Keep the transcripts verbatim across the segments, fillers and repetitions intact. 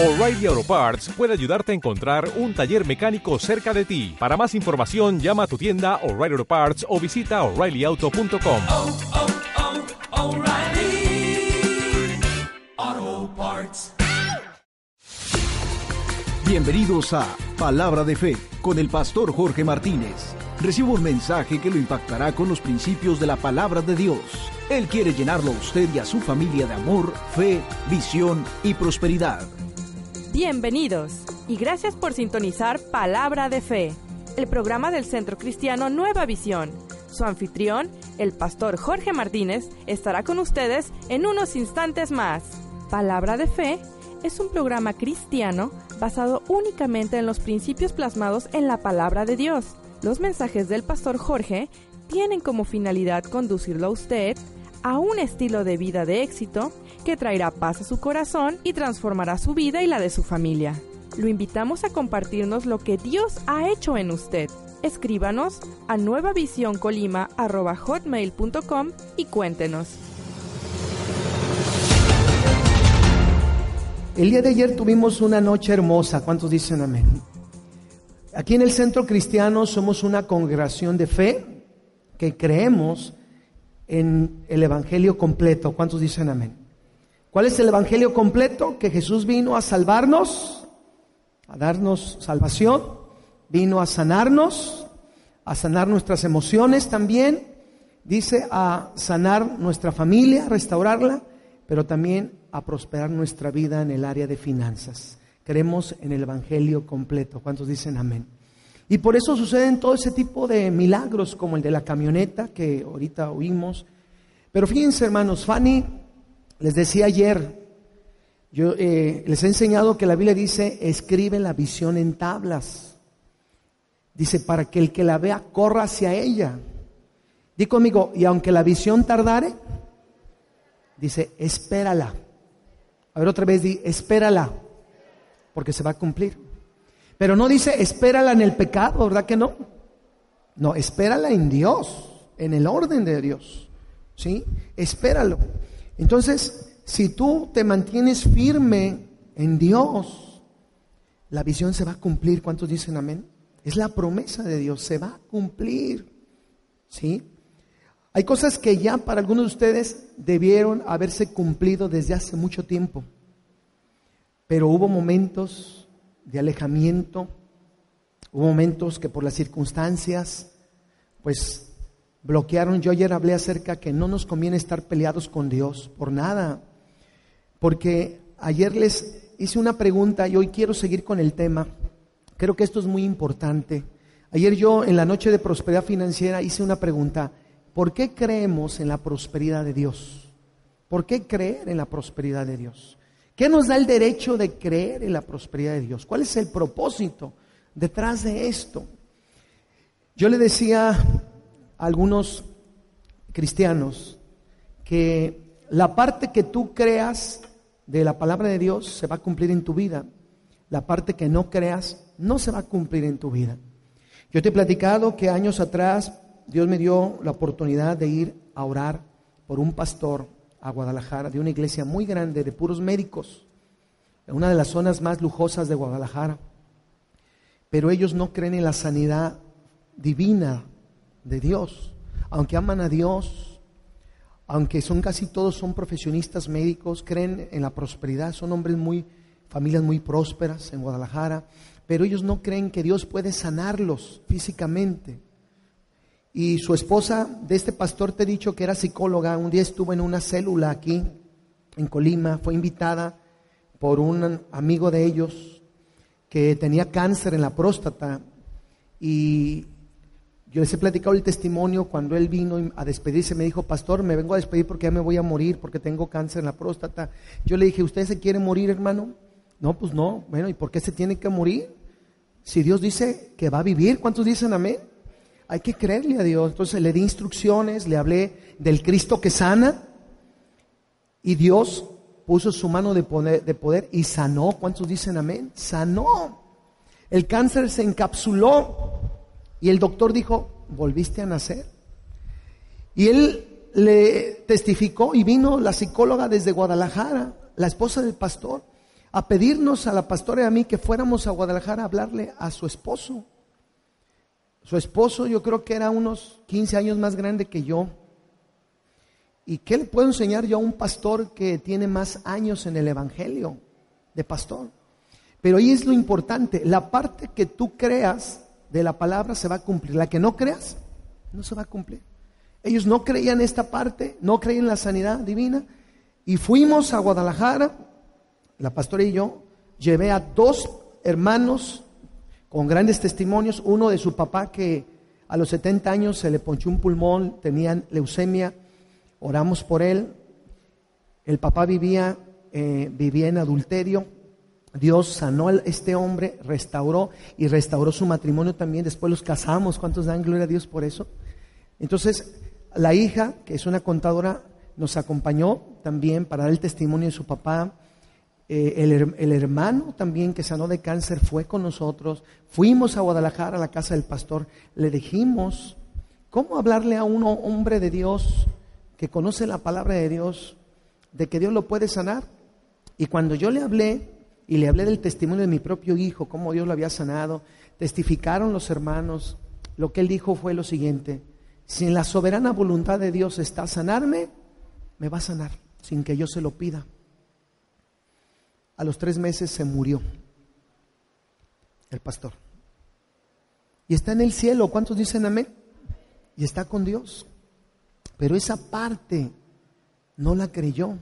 O'Reilly Auto Parts puede ayudarte a encontrar un taller mecánico cerca de ti. Para más información, llama a tu tienda O'Reilly Auto Parts o visita O'Reilly Auto punto com. Oh, oh, oh, O'Reilly Auto Parts. Bienvenidos a Palabra de Fe con el Pastor Jorge Martínez. Reciba un mensaje que lo impactará con los principios de la Palabra de Dios. Él quiere llenarlo a usted y a su familia de amor, fe, visión y prosperidad. Bienvenidos y gracias por sintonizar Palabra de Fe, el programa del Centro Cristiano Nueva Visión. Su anfitrión, el Pastor Jorge Martínez, estará con ustedes en unos instantes más. Palabra de Fe es un programa cristiano basado únicamente en los principios plasmados en la Palabra de Dios. Los mensajes del Pastor Jorge tienen como finalidad conducirlo a usted a un estilo de vida de éxito que traerá paz a su corazón y transformará su vida y la de su familia. Lo invitamos a compartirnos lo que Dios ha hecho en usted. Escríbanos a nueva visión colima arroba hotmail punto com y cuéntenos. El día de ayer tuvimos una noche hermosa. ¿Cuántos dicen amén? Aquí en el Centro Cristiano somos una congregación de fe que creemos en el Evangelio completo. ¿Cuántos dicen amén? ¿Cuál es el Evangelio completo? Que Jesús vino a salvarnos, a darnos salvación, vino a sanarnos, a sanar nuestras emociones también, dice a sanar nuestra familia, a restaurarla, pero también a prosperar nuestra vida en el área de finanzas. Creemos en el Evangelio completo. ¿Cuántos dicen amén? Y por eso suceden todo ese tipo de milagros como el de la camioneta que ahorita oímos. Pero fíjense, hermanos, Fanny les decía ayer, yo eh, les he enseñado que la Biblia dice, escribe la visión en tablas. Dice, para que el que la vea corra hacia ella. Di conmigo, y aunque la visión tardare, dice, espérala. A ver, otra vez di, espérala, porque se va a cumplir. Pero no dice, espérala en el pecado, ¿verdad que no? No, espérala en Dios, en el orden de Dios, ¿sí? Espéralo. Entonces, si tú te mantienes firme en Dios, la visión se va a cumplir. ¿Cuántos dicen amén? Es la promesa de Dios, se va a cumplir, ¿sí? Hay cosas que ya para algunos de ustedes debieron haberse cumplido desde hace mucho tiempo, pero hubo momentos de alejamiento, hubo momentos que por las circunstancias, pues bloquearon. Yo ayer hablé acerca que no nos conviene estar peleados con Dios por nada, porque ayer les hice una pregunta y hoy quiero seguir con el tema. Creo que esto es muy importante. Ayer yo en la noche de prosperidad financiera hice una pregunta: ¿por qué creemos en la prosperidad de Dios? ¿Por qué creer en la prosperidad de Dios? ¿Qué nos da el derecho de creer en la prosperidad de Dios? ¿Cuál es el propósito detrás de esto? Yo le decía a algunos cristianos que la parte que tú creas de la palabra de Dios se va a cumplir en tu vida. La parte que no creas no se va a cumplir en tu vida. Yo te he platicado que años atrás Dios me dio la oportunidad de ir a orar por un pastor a Guadalajara, de una iglesia muy grande de puros médicos, en una de las zonas más lujosas de Guadalajara, pero ellos no creen en la sanidad divina de Dios, aunque aman a Dios, aunque son casi todos son profesionistas médicos, creen en la prosperidad, son hombres muy, familias muy prósperas en Guadalajara, pero ellos no creen que Dios puede sanarlos físicamente. Y su esposa de este pastor, te he dicho que era psicóloga, un día estuvo en una célula aquí en Colima, fue invitada por un amigo de ellos que tenía cáncer en la próstata, y yo les he platicado el testimonio. Cuando él vino a despedirse me dijo: pastor, me vengo a despedir porque ya me voy a morir, porque tengo cáncer en la próstata. Yo le dije: ¿usted se quiere morir, hermano? No, pues no. Bueno, ¿y por qué se tiene que morir? Si Dios dice que va a vivir. ¿Cuántos dicen amén? Hay que creerle a Dios. Entonces le di instrucciones, le hablé del Cristo que sana, y Dios puso su mano de poder, de poder y sanó. ¿Cuántos dicen amén? Sanó. El cáncer se encapsuló y el doctor dijo: volviste a nacer. Y él le testificó, y vino la psicóloga desde Guadalajara, la esposa del pastor, a pedirnos a la pastora y a mí que fuéramos a Guadalajara a hablarle a su esposo. Su esposo yo creo que era unos quince años más grande que yo. ¿Y qué le puedo enseñar yo a un pastor que tiene más años en el evangelio de pastor? Pero ahí es lo importante, la parte que tú creas de la palabra se va a cumplir, la que no creas no se va a cumplir. Ellos no creían esta parte, no creían la sanidad divina, y fuimos a Guadalajara, la pastora y yo, llevé a dos hermanos con grandes testimonios, uno de su papá que a los setenta años se le ponchó un pulmón, tenían leucemia, oramos por él, el papá vivía, eh, vivía en adulterio, Dios sanó a este hombre, restauró y restauró su matrimonio también, después los casamos, ¿cuántos dan gloria a Dios por eso? Entonces la hija, que es una contadora, nos acompañó también para dar el testimonio de su papá. Eh, el, el hermano también que sanó de cáncer fue con nosotros. Fuimos a Guadalajara, a la casa del pastor. Le dijimos, ¿cómo hablarle a un hombre de Dios que conoce la palabra de Dios, de que Dios lo puede sanar? Y cuando yo le hablé, y le hablé del testimonio de mi propio hijo, cómo Dios lo había sanado, testificaron los hermanos, lo que él dijo fue lo siguiente: si en la soberana voluntad de Dios está sanarme, me va a sanar, sin que yo se lo pida. A los tres meses se murió el pastor. Y está en el cielo, ¿cuántos dicen amén? Y está con Dios. Pero esa parte no la creyó.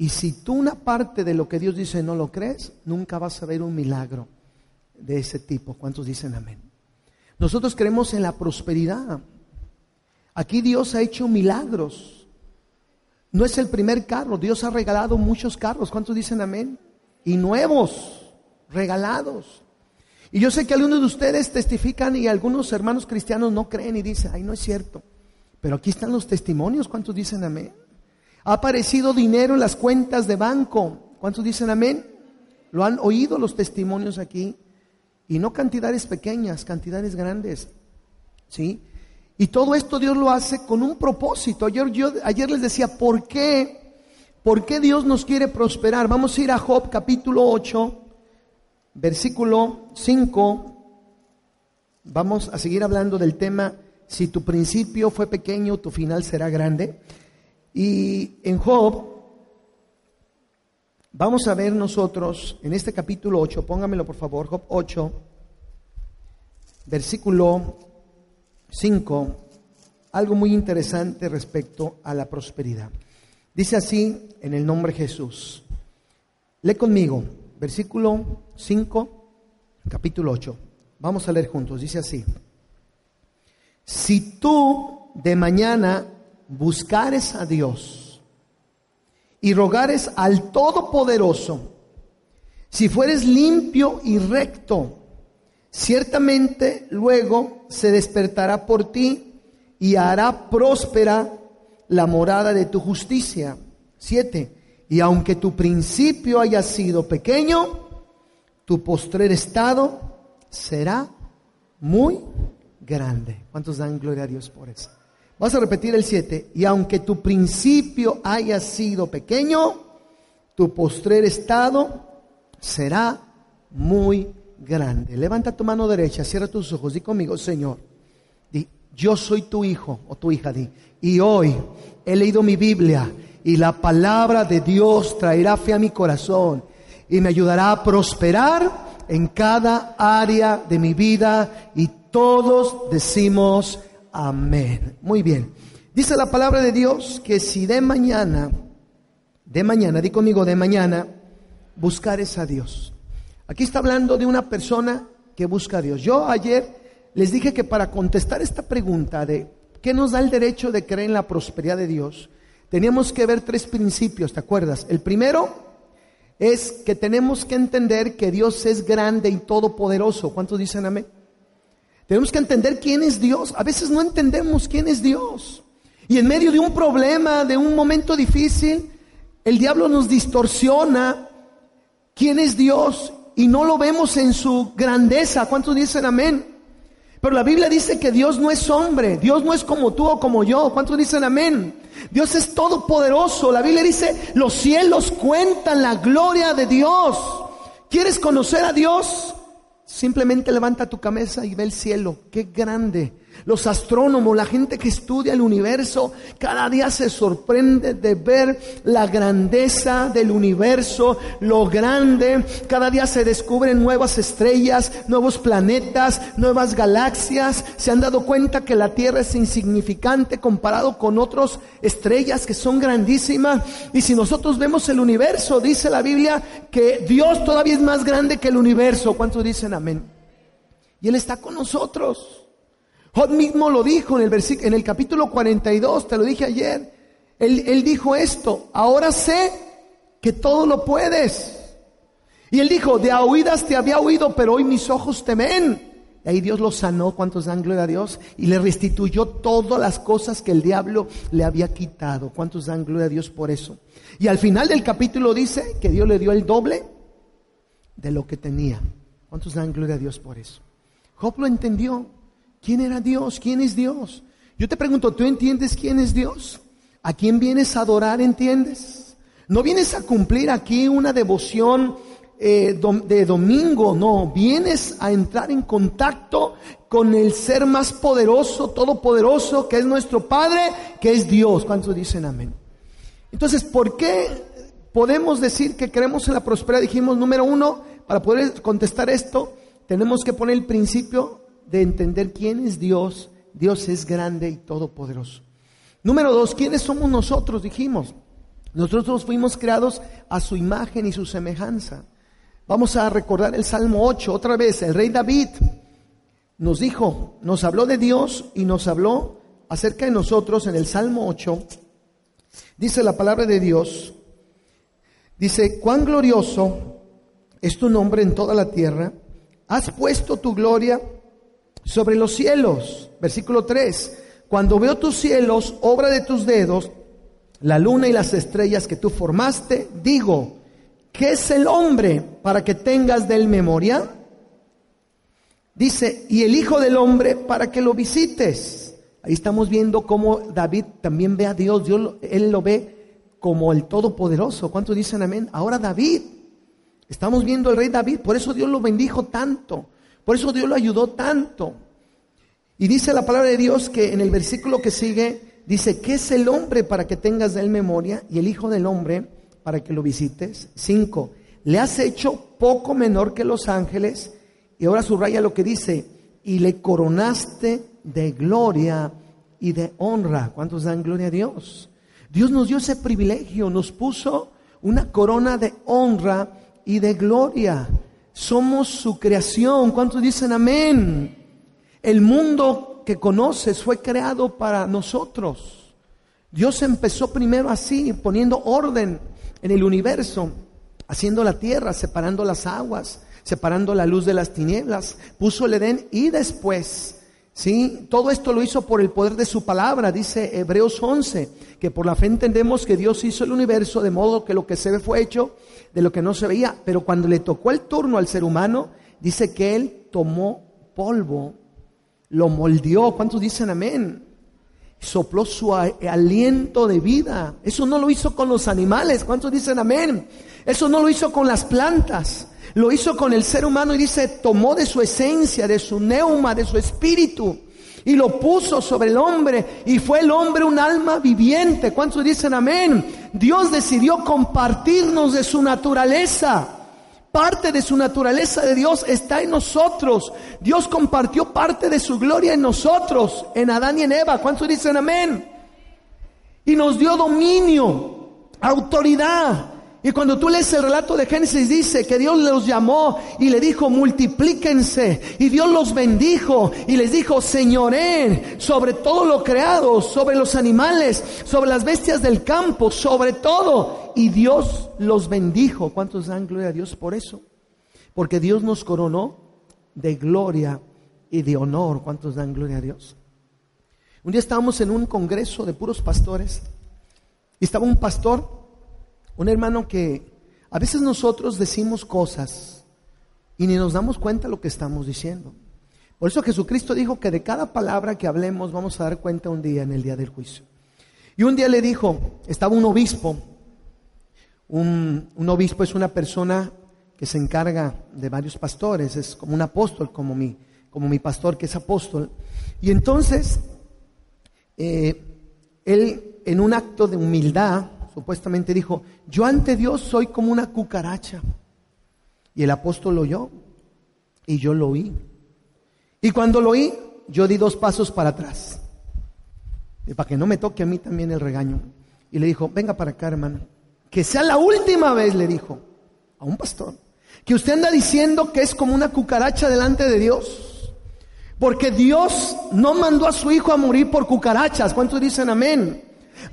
Y si tú una parte de lo que Dios dice no lo crees, nunca vas a ver un milagro de ese tipo. ¿Cuántos dicen amén? Nosotros creemos en la prosperidad. Aquí Dios ha hecho milagros. No es el primer carro, Dios ha regalado muchos carros, ¿cuántos dicen amén? Y nuevos, regalados. Y yo sé que algunos de ustedes testifican y algunos hermanos cristianos no creen y dicen, ay, no es cierto. Pero aquí están los testimonios, ¿cuántos dicen amén? Ha aparecido dinero en las cuentas de banco, ¿cuántos dicen amén? Lo han oído los testimonios aquí. Y no cantidades pequeñas, cantidades grandes, ¿sí? Y todo esto Dios lo hace con un propósito. Ayer, yo, ayer les decía, ¿por qué? ¿Por qué Dios nos quiere prosperar? Vamos a ir a Job capítulo ocho, versículo cinco. Vamos a seguir hablando del tema, si tu principio fue pequeño, tu final será grande. Y en Job, vamos a ver nosotros, en este capítulo ocho, póngamelo por favor, Job ocho, versículo cinco, algo muy interesante respecto a la prosperidad. Dice así, en el nombre de Jesús. Lee conmigo, versículo cinco, capítulo ocho. Vamos a leer juntos, dice así: si tú de mañana buscares a Dios y rogares al Todopoderoso, si fueres limpio y recto, ciertamente luego se despertará por ti y hará próspera la morada de tu justicia. siete. Y aunque tu principio haya sido pequeño, tu postrer estado será muy grande. ¿Cuántos dan gloria a Dios por eso? Vas a repetir el siete. Y aunque tu principio haya sido pequeño, tu postrer estado será muy grande. Grande. Levanta tu mano derecha, cierra tus ojos, di conmigo, Señor, di, yo soy tu hijo o tu hija, di, y hoy he leído mi Biblia y la palabra de Dios traerá fe a mi corazón y me ayudará a prosperar en cada área de mi vida. Y todos decimos amén. Muy bien, dice la palabra de Dios que si de mañana, de mañana, di conmigo, de mañana, buscares a Dios. Aquí está hablando de una persona que busca a Dios. Yo ayer les dije que para contestar esta pregunta de ¿qué nos da el derecho de creer en la prosperidad de Dios? Teníamos que ver tres principios, ¿te acuerdas? El primero es que tenemos que entender que Dios es grande y todopoderoso. ¿Cuántos dicen amén? Tenemos que entender quién es Dios. A veces no entendemos quién es Dios. Y en medio de un problema, de un momento difícil, el diablo nos distorsiona quién es Dios. Y no lo vemos en su grandeza. ¿Cuántos dicen amén? Pero la Biblia dice que Dios no es hombre. Dios no es como tú o como yo. ¿Cuántos dicen amén? Dios es todopoderoso. La Biblia dice, los cielos cuentan la gloria de Dios. ¿Quieres conocer a Dios? Simplemente levanta tu cabeza y ve el cielo. ¡Qué grande! Los astrónomos, la gente que estudia el universo, cada día se sorprende de ver la grandeza del universo, lo grande. Cada día se descubren nuevas estrellas, nuevos planetas, nuevas galaxias. Se han dado cuenta que la Tierra es insignificante comparado con otras estrellas que son grandísimas. Y si nosotros vemos el universo, dice la Biblia que Dios todavía es más grande que el universo. ¿Cuántos dicen amén? Y Él está con nosotros. Job mismo lo dijo en el, versículo, en el capítulo cuarenta y dos, te lo dije ayer. Él, él dijo esto, ahora sé que todo lo puedes. Y él dijo, de a oídas te había oído, pero hoy mis ojos te ven. Y ahí Dios lo sanó, ¿cuántos dan gloria a Dios? Y le restituyó todas las cosas que el diablo le había quitado. ¿Cuántos dan gloria a Dios por eso? Y al final del capítulo dice que Dios le dio el doble de lo que tenía. ¿Cuántos dan gloria a Dios por eso? Job lo entendió. ¿Quién era Dios? ¿Quién es Dios? Yo te pregunto, ¿tú entiendes quién es Dios? ¿A quién vienes a adorar, entiendes? No vienes a cumplir aquí una devoción eh, dom- de domingo, no. Vienes a entrar en contacto con el ser más poderoso, todopoderoso, que es nuestro Padre, que es Dios. ¿Cuántos dicen amén? Entonces, ¿por qué podemos decir que creemos en la prosperidad? Dijimos, número uno, para poder contestar esto, tenemos que poner el principio de entender quién es Dios. Dios es grande y todopoderoso. Número dos, ¿quiénes somos nosotros? Dijimos, nosotros fuimos creados a su imagen y su semejanza. Vamos a recordar el Salmo ocho, otra vez, el rey David nos dijo, nos habló de Dios y nos habló acerca de nosotros en el Salmo ocho. Dice la palabra de Dios, dice, cuán glorioso es tu nombre en toda la tierra, has puesto tu gloria sobre los cielos. Versículo tres, cuando veo tus cielos, obra de tus dedos, la luna y las estrellas que tú formaste, digo, ¿qué es el hombre para que tengas de él memoria? Dice, y el hijo del hombre para que lo visites. Ahí estamos viendo cómo David también ve a Dios. Dios, él lo ve como el todopoderoso. ¿Cuántos dicen amén? Ahora David, estamos viendo al rey David, por eso Dios lo bendijo tanto. Por eso Dios lo ayudó tanto. Y dice la palabra de Dios que en el versículo que sigue, dice, ¿qué es el hombre para que tengas de él memoria? Y el hijo del hombre para que lo visites. Cinco, le has hecho poco menor que los ángeles. Y ahora subraya lo que dice, y le coronaste de gloria y de honra. ¿Cuántos dan gloria a Dios? Dios nos dio ese privilegio, nos puso una corona de honra y de gloria. Somos su creación. ¿Cuántos dicen amén? El mundo que conoces fue creado para nosotros. Dios empezó primero así, poniendo orden en el universo, haciendo la tierra, separando las aguas, separando la luz de las tinieblas, puso el Edén y después, ¿sí? Todo esto lo hizo por el poder de su palabra, dice Hebreos once, que por la fe entendemos que Dios hizo el universo de modo que lo que se ve fue hecho de lo que no se veía. Pero cuando le tocó el turno al ser humano, dice que él tomó polvo, lo moldeó. ¿Cuántos dicen amén? Sopló su aliento de vida. Eso no lo hizo con los animales. ¿Cuántos dicen amén? Eso no lo hizo con las plantas. Lo hizo con el ser humano y dice, tomó de su esencia, de su neuma, de su espíritu y lo puso sobre el hombre y fue el hombre un alma viviente. ¿Cuántos dicen amén? Dios decidió compartirnos de su naturaleza. Parte de su naturaleza de Dios está en nosotros. Dios compartió parte de su gloria en nosotros, en Adán y en Eva. ¿Cuántos dicen amén? Y nos dio dominio, autoridad. Y cuando tú lees el relato de Génesis dice que Dios los llamó y le dijo multiplíquense, y Dios los bendijo y les dijo señoreen sobre todo lo creado, sobre los animales, sobre las bestias del campo, sobre todo, y Dios los bendijo. ¿Cuántos dan gloria a Dios por eso? Porque Dios nos coronó de gloria y de honor. ¿Cuántos dan gloria a Dios? Un día estábamos en un congreso de puros pastores y estaba un pastor, un hermano, que a veces nosotros decimos cosas y ni nos damos cuenta de lo que estamos diciendo. Por eso Jesucristo dijo que de cada palabra que hablemos vamos a dar cuenta un día en el día del juicio. Y un día le dijo, estaba un obispo, un, un obispo es una persona que se encarga de varios pastores, es como un apóstol, como mi, como mi pastor que es apóstol. Y entonces, eh, él en un acto de humildad, supuestamente dijo, yo ante Dios soy como una cucaracha. Y el apóstol lo oyó, y yo lo oí. Y cuando lo oí, yo di dos pasos para atrás, y para que no me toque a mí también el regaño. Y le dijo, venga para acá, hermano, que sea la última vez, le dijo a un pastor, que usted anda diciendo que es como una cucaracha delante de Dios, porque Dios no mandó a su hijo a morir por cucarachas. ¿Cuántos dicen amén?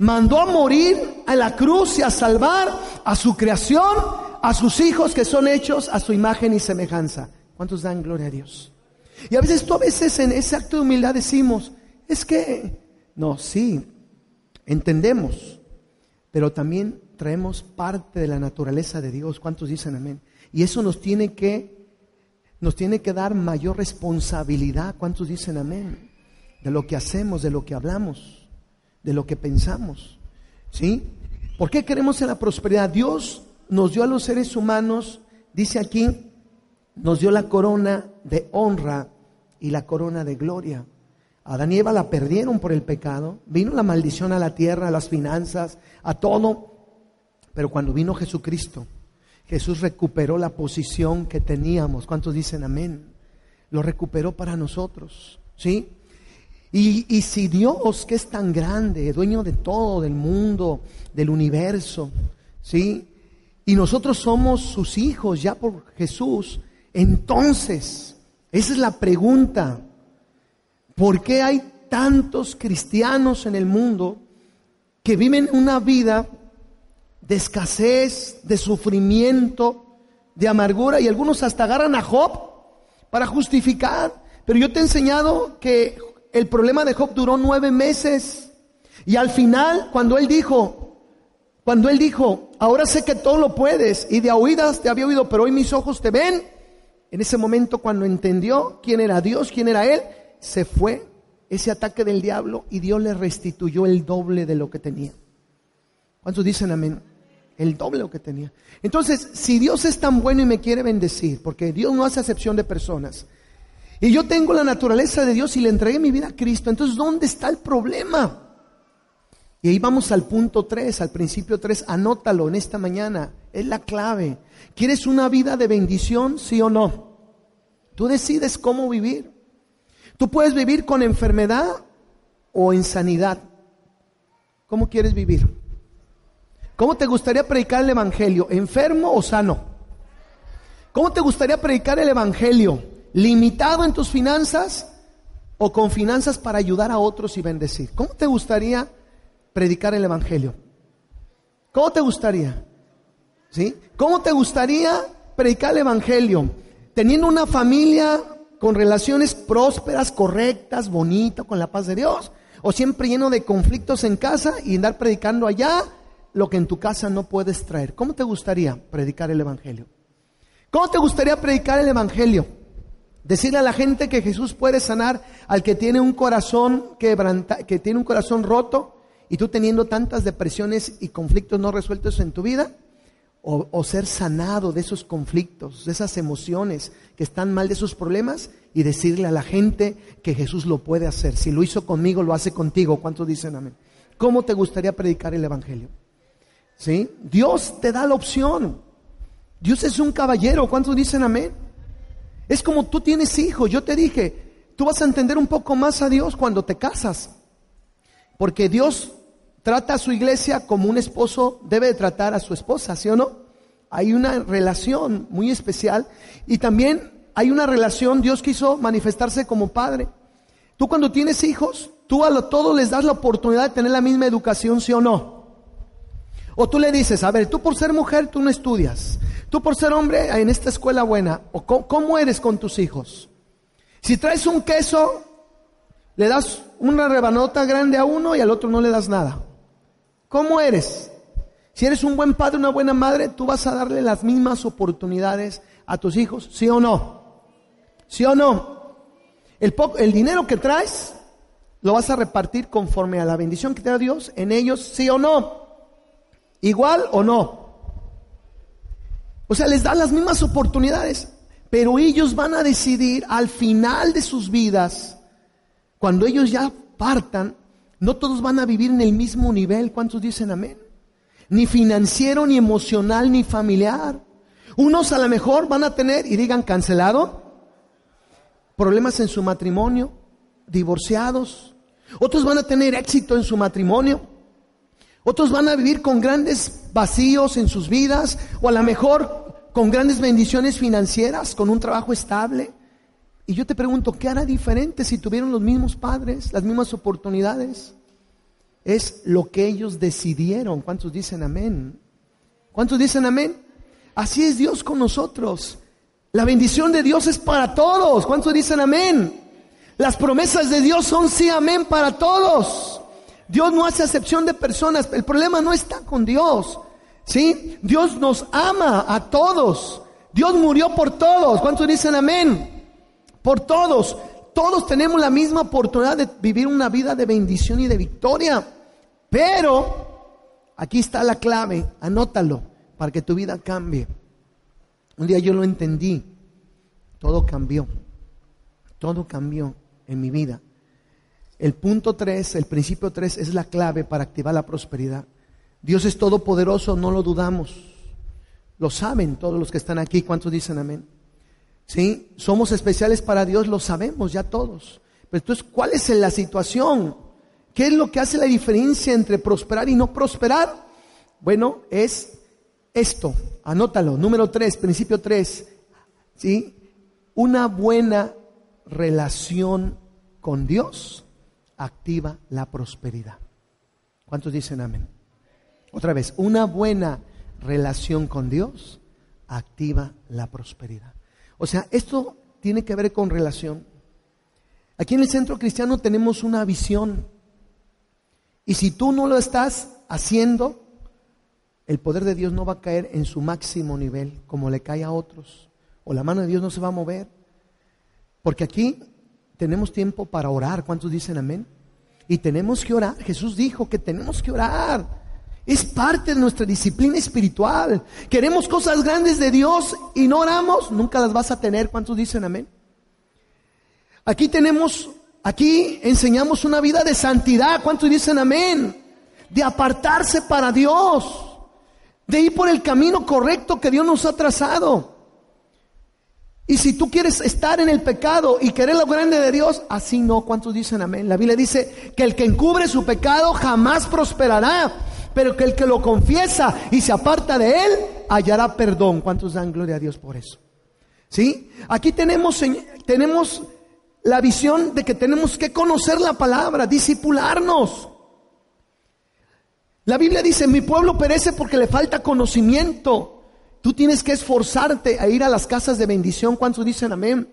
Mandó a morir a la cruz y a salvar a su creación, a sus hijos que son hechos a su imagen y semejanza. ¿Cuántos dan gloria a Dios? Y a veces tú a veces en ese acto de humildad decimos, es que, no, sí, entendemos, pero también traemos parte de la naturaleza de Dios. ¿Cuántos dicen amén? Y eso nos tiene que nos tiene que dar mayor responsabilidad. ¿Cuántos dicen amén? De lo que hacemos, de lo que hablamos, de lo que pensamos, ¿sí? ¿Por qué creemos en la prosperidad? Dios nos dio a los seres humanos, dice aquí, nos dio la corona de honra y la corona de gloria. Adán y Eva la perdieron por el pecado. Vino la maldición a la tierra, a las finanzas, a todo. Pero cuando vino Jesucristo, Jesús recuperó la posición que teníamos. ¿Cuántos dicen amén? Lo recuperó para nosotros, ¿sí? Y, y si Dios, que es tan grande, dueño de todo, del mundo, del universo, ¿sí? Y nosotros somos sus hijos ya por Jesús. Entonces, esa es la pregunta. ¿Por qué hay tantos cristianos en el mundo que viven una vida de escasez, de sufrimiento, de amargura? Y algunos hasta agarran a Job para justificar. Pero yo te he enseñado que el problema de Job duró nueve meses. Y al final, cuando él dijo, cuando él dijo, ahora sé que todo lo puedes, y de oídas te había oído, pero hoy mis ojos te ven. En ese momento, cuando entendió quién era Dios, quién era él, se fue ese ataque del diablo y Dios le restituyó el doble de lo que tenía. ¿Cuántos dicen amén? El doble lo que tenía. Entonces, si Dios es tan bueno y me quiere bendecir, porque Dios no hace acepción de personas, y yo tengo la naturaleza de Dios y le entregué mi vida a Cristo, entonces, ¿dónde está el problema? Y ahí vamos al punto tres, al principio tres, anótalo en esta mañana, es la clave. ¿Quieres una vida de bendición, sí o no? Tú decides cómo vivir. Tú puedes vivir con enfermedad o en sanidad. ¿Cómo quieres vivir? ¿Cómo te gustaría predicar el evangelio? ¿Enfermo o sano? ¿Cómo te gustaría predicar el evangelio? ¿Limitado en tus finanzas o con finanzas para ayudar a otros y bendecir? ¿Cómo te gustaría predicar el evangelio? ¿Cómo te gustaría? ¿Sí? ¿Cómo te gustaría predicar el evangelio? Teniendo una familia con relaciones prósperas, correctas, bonita, con la paz de Dios, o siempre lleno de conflictos en casa y andar predicando allá lo que en tu casa no puedes traer. ¿Cómo te gustaría predicar el evangelio? ¿Cómo te gustaría predicar el evangelio? Decirle a la gente que Jesús puede sanar al que tiene un corazón quebranta, que tiene un corazón roto, y tú teniendo tantas depresiones y conflictos no resueltos en tu vida, o, o ser sanado de esos conflictos, de esas emociones que están mal, de esos problemas, y decirle a la gente que Jesús lo puede hacer. Si lo hizo conmigo, lo hace contigo. ¿Cuántos dicen amén? ¿Cómo te gustaría predicar el evangelio? ¿Sí? Dios te da la opción. Dios es un caballero. ¿Cuántos dicen amén? Es como tú tienes hijos. Yo te dije, tú vas a entender un poco más a Dios cuando te casas, porque Dios trata a su iglesia como un esposo debe tratar a su esposa, ¿sí o no? Hay una relación muy especial, y también hay una relación. Dios quiso manifestarse como padre. Tú cuando tienes hijos, tú a todos les das la oportunidad de tener la misma educación, ¿sí o no? O tú le dices, a ver, tú por ser mujer, tú no estudias. Tú por ser hombre, en esta escuela buena. O ¿cómo eres con tus hijos? Si traes un queso, le das una rebanota grande a uno y al otro no le das nada. ¿Cómo eres? Si eres un buen padre, una buena madre, tú vas a darle las mismas oportunidades a tus hijos, ¿sí o no? ¿Sí o no? El, po- el dinero que traes, lo vas a repartir conforme a la bendición que te da Dios en ellos, sí o no, igual o no. O sea, les dan las mismas oportunidades, pero ellos van a decidir al final de sus vidas, cuando ellos ya partan, no todos van a vivir en el mismo nivel. ¿Cuántos dicen amén? Ni financiero, ni emocional, ni familiar. Unos a lo mejor van a tener, y digan cancelado, problemas en su matrimonio, divorciados. Otros van a tener éxito en su matrimonio. Otros van a vivir con grandes vacíos en sus vidas, o a lo mejor con grandes bendiciones financieras, con un trabajo estable. Y yo te pregunto, ¿qué hará diferente si tuvieron los mismos padres, las mismas oportunidades? Es lo que ellos decidieron. ¿Cuántos dicen amén? ¿Cuántos dicen amén? Así es Dios con nosotros. La bendición de Dios es para todos. ¿Cuántos dicen amén? Las promesas de Dios son sí, amén, para todos. Dios no hace acepción de personas. El problema no está con Dios, ¿sí? Dios nos ama a todos. Dios murió por todos. ¿Cuántos dicen amén? Por todos. Todos tenemos la misma oportunidad de vivir una vida de bendición y de victoria. Pero aquí está la clave, anótalo, para que tu vida cambie. Un día yo lo entendí. Todo cambió. Todo cambió en mi vida. El punto tres, el principio tres, es la clave para activar la prosperidad. Dios es todopoderoso, no lo dudamos. Lo saben todos los que están aquí. ¿Cuántos dicen amén? ¿Sí? Somos especiales para Dios, lo sabemos ya todos. Pero entonces, ¿cuál es la situación? ¿Qué es lo que hace la diferencia entre prosperar y no prosperar? Bueno, es esto. Anótalo. Número tres, principio tres. ¿Sí? Una buena relación con Dios activa la prosperidad. ¿Cuántos dicen amén? Otra vez, una buena relación con Dios activa la prosperidad. O sea, esto tiene que ver con relación. Aquí en el Centro Cristiano tenemos una visión. Y si tú no lo estás haciendo, el poder de Dios no va a caer en su máximo nivel, como le cae a otros. O la mano de Dios no se va a mover. Porque aquí tenemos tiempo para orar. ¿Cuántos dicen amén? Y tenemos que orar. Jesús dijo que tenemos que orar. Es parte de nuestra disciplina espiritual. Queremos cosas grandes de Dios y no oramos, nunca las vas a tener. ¿Cuántos dicen amén? Aquí tenemos, aquí enseñamos una vida de santidad. ¿Cuántos dicen amén? De apartarse para Dios. De ir por el camino correcto que Dios nos ha trazado. Y si tú quieres estar en el pecado y querer lo grande de Dios, así no. ¿Cuántos dicen amén? La Biblia dice que el que encubre su pecado jamás prosperará, pero que el que lo confiesa y se aparta de él, hallará perdón. ¿Cuántos dan gloria a Dios por eso? ¿Sí? Aquí tenemos, tenemos la visión de que tenemos que conocer la palabra, discipularnos. La Biblia dice, mi pueblo perece porque le falta conocimiento. Tú tienes que esforzarte a ir a las casas de bendición. ¿Cuántos dicen amén?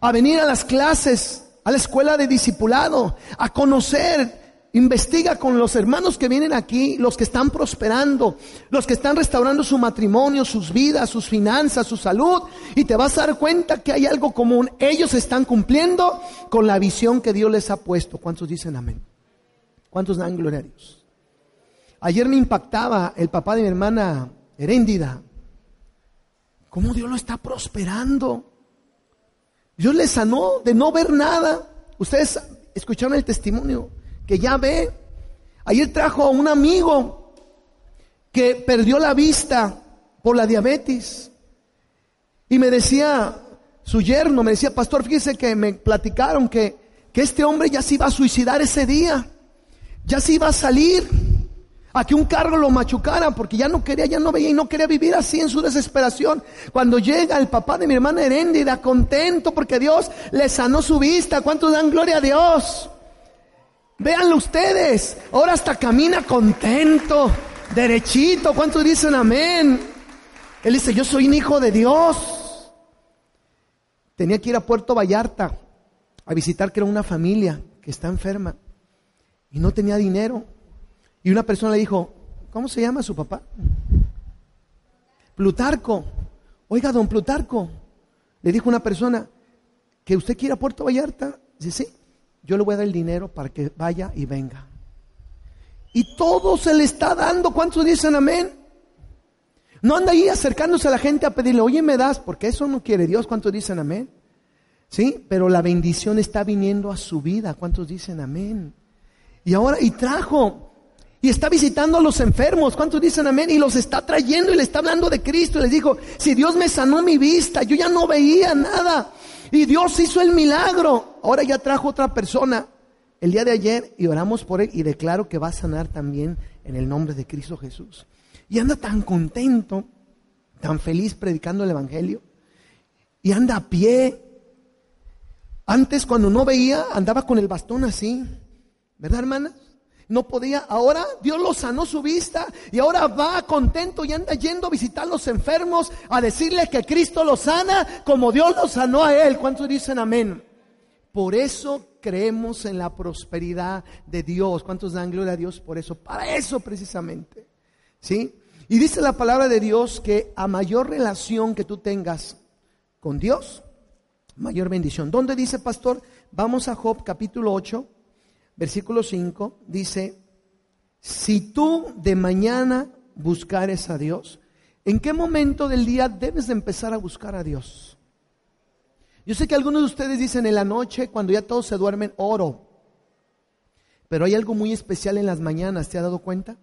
A venir a las clases, a la escuela de discipulado, a conocer, investiga con los hermanos que vienen aquí, los que están prosperando, los que están restaurando su matrimonio, sus vidas, sus finanzas, su salud, y te vas a dar cuenta que hay algo común. Ellos están cumpliendo con la visión que Dios les ha puesto. ¿Cuántos dicen amén? ¿Cuántos dan gloria a Dios? Ayer me impactaba el papá de mi hermana Eréndira. ¿Cómo Dios lo está prosperando? Dios le sanó de no ver nada. Ustedes escucharon el testimonio que ya ve. Ayer trajo a un amigo que perdió la vista por la diabetes. Y me decía, su yerno, me decía, pastor, fíjese que me platicaron que, que este hombre ya se iba a suicidar ese día. Ya se iba a salir a que un carro lo machucara, porque ya no quería, ya no veía y no quería vivir así en su desesperación. Cuando llega el papá de mi hermana Eréndira, contento porque Dios le sanó su vista. ¿Cuántos dan gloria a Dios? Véanlo ustedes. Ahora hasta camina contento, derechito. ¿Cuántos dicen amén? Él dice, yo soy un hijo de Dios. Tenía que ir a Puerto Vallarta a visitar, que era una familia que está enferma. Y no tenía dinero. Y una persona le dijo, ¿cómo se llama su papá? Plutarco. Oiga, don Plutarco, le dijo una persona, ¿que usted quiere a Puerto Vallarta? Dice, sí. yo le voy a dar el dinero para que vaya y venga. Y todo se le está dando. ¿Cuántos dicen amén? No anda ahí acercándose a la gente a pedirle, oye, ¿me das? Porque eso no quiere Dios. ¿Cuántos dicen amén? Sí, pero la bendición está viniendo a su vida. ¿Cuántos dicen amén? Y ahora, y trajo, y está visitando a los enfermos. ¿Cuántos dicen amén? Y los está trayendo y le está hablando de Cristo. Y les dijo, si Dios me sanó mi vista, yo ya no veía nada. Y Dios hizo el milagro. Ahora ya trajo otra persona el día de ayer y oramos por él y declaro que va a sanar también en el nombre de Cristo Jesús. Y anda tan contento, tan feliz predicando el evangelio. Y anda a pie. Antes cuando no veía, andaba con el bastón así. ¿Verdad, hermanas? No podía. Ahora Dios lo sanó su vista. Y ahora va contento y anda yendo a visitar a los enfermos. A decirles que Cristo lo sana como Dios lo sanó a él. ¿Cuántos dicen amén? Por eso creemos en la prosperidad de Dios. ¿Cuántos dan gloria a Dios por eso? Para eso precisamente. ¿Sí? Y dice la palabra de Dios que a mayor relación que tú tengas con Dios, mayor bendición. ¿Dónde dice, pastor? Vamos a Job capítulo ocho, versículo cinco. Dice, si tú de mañana buscares a Dios, ¿en qué momento del día debes de empezar a buscar a Dios? Yo sé que algunos de ustedes dicen en la noche, cuando ya todos se duermen, oro. Pero hay algo muy especial en las mañanas, ¿te has dado cuenta?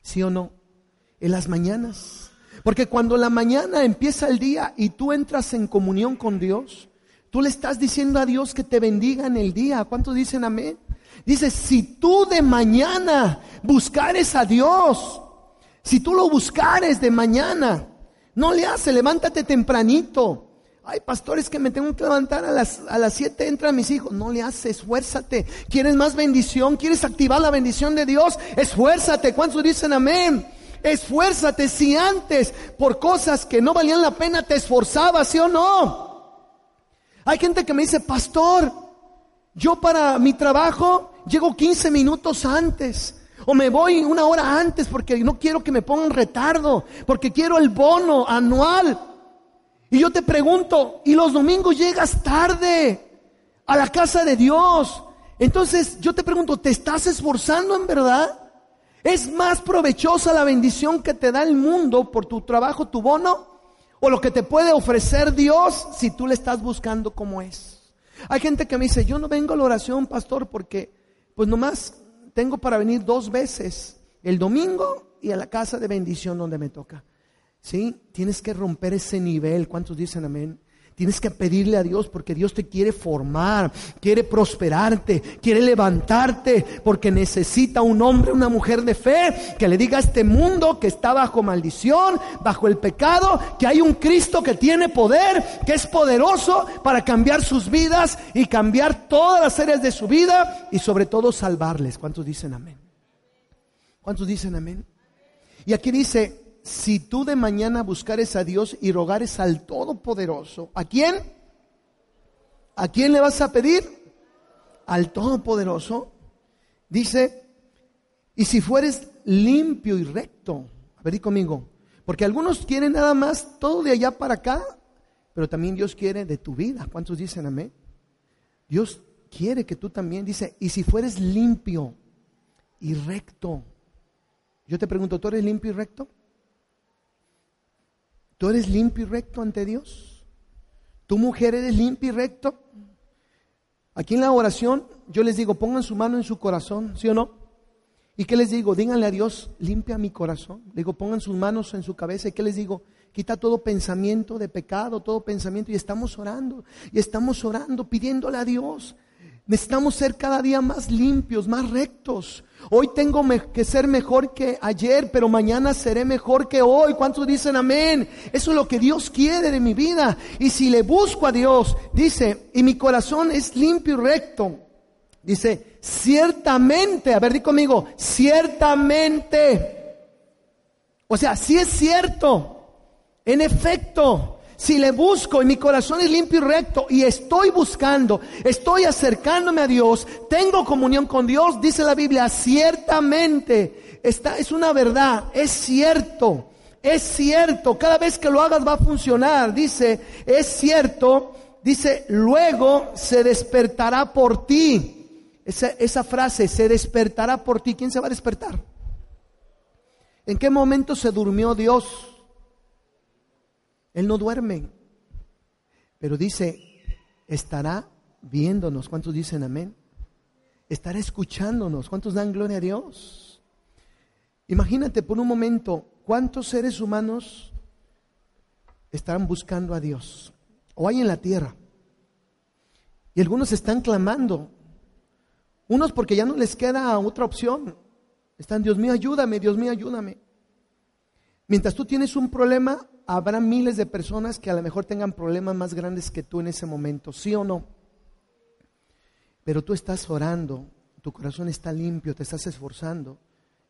¿Sí o no? En las mañanas. Porque cuando la mañana empieza el día y tú entras en comunión con Dios, tú le estás diciendo a Dios que te bendiga en el día. ¿Cuántos dicen amén? Dice, si tú de mañana buscares a Dios, si tú lo buscares de mañana, no le hace, levántate tempranito. Ay, pastores, que me tengo que levantar a las a las siete, entran mis hijos. No le haces, esfuérzate. ¿Quieres más bendición? ¿Quieres activar la bendición de Dios? Esfuérzate. ¿Cuántos dicen amén? Esfuérzate. Si antes por cosas que no valían la pena te esforzabas, ¿sí o no? Hay gente que me dice, pastor, yo para mi trabajo llego quince minutos antes. O me voy una hora antes porque no quiero que me pongan retardo. Porque quiero el bono anual. Y yo te pregunto, y los domingos llegas tarde a la casa de Dios. Entonces yo te pregunto, ¿te estás esforzando en verdad? ¿Es más provechosa la bendición que te da el mundo por tu trabajo, tu bono? ¿O lo que te puede ofrecer Dios si tú le estás buscando como es? Hay gente que me dice, yo no vengo a la oración, pastor, porque pues nomás tengo para venir dos veces. El domingo y a la casa de bendición donde me toca. Sí, tienes que romper ese nivel. ¿Cuántos dicen amén? Tienes que pedirle a Dios porque Dios te quiere formar, quiere prosperarte, quiere levantarte, porque necesita un hombre, una mujer de fe que le diga a este mundo que está bajo maldición, bajo el pecado, que hay un Cristo que tiene poder, que es poderoso para cambiar sus vidas y cambiar todas las áreas de su vida y sobre todo salvarles. ¿Cuántos dicen amén? ¿Cuántos dicen amén? Y aquí dice, si tú de mañana buscares a Dios y rogares al Todopoderoso, ¿a quién? ¿A quién le vas a pedir? Al Todopoderoso. Dice, y si fueres limpio y recto, a ver, di conmigo, porque algunos quieren nada más todo de allá para acá, pero también Dios quiere de tu vida. ¿Cuántos dicen amén? Dios quiere que tú también, dice, y si fueres limpio y recto. Yo te pregunto, ¿tú eres limpio y recto? ¿Tú eres limpio y recto ante Dios? ¿Tú, mujer, eres limpio y recto? Aquí en la oración yo les digo, pongan su mano en su corazón, ¿sí o no? ¿Y qué les digo? Díganle a Dios, limpia mi corazón. Le digo, pongan sus manos en su cabeza. ¿Y qué les digo? Quita todo pensamiento de pecado, todo pensamiento. Y estamos orando, y estamos orando, pidiéndole a Dios. Necesitamos ser cada día más limpios, más rectos. Hoy tengo que ser mejor que ayer, pero mañana seré mejor que hoy. ¿Cuántos dicen amén? Eso es lo que Dios quiere de mi vida. Y si le busco a Dios, dice, y mi corazón es limpio y recto. Dice, ciertamente, a ver, di conmigo, ciertamente. O sea, sí es cierto, en efecto. Si le busco y mi corazón es limpio y recto y estoy buscando, estoy acercándome a Dios, tengo comunión con Dios, dice la Biblia, ciertamente, está, es una verdad, es cierto, es cierto, cada vez que lo hagas va a funcionar, dice, es cierto, dice, luego se despertará por ti. Esa, esa frase, se despertará por ti. ¿Quién se va a despertar? ¿En qué momento se durmió Dios? Él no duerme. Pero dice, estará viéndonos. ¿Cuántos dicen amén? Estará escuchándonos. ¿Cuántos dan gloria a Dios? Imagínate por un momento, ¿cuántos seres humanos están buscando a Dios? O hay en la tierra. Y algunos están clamando. Unos porque ya no les queda otra opción. Están, Dios mío, ayúdame, Dios mío, ayúdame. Mientras tú tienes un problema, habrá miles de personas que a lo mejor tengan problemas más grandes que tú en ese momento, ¿sí o no? Pero tú estás orando, tu corazón está limpio, te estás esforzando.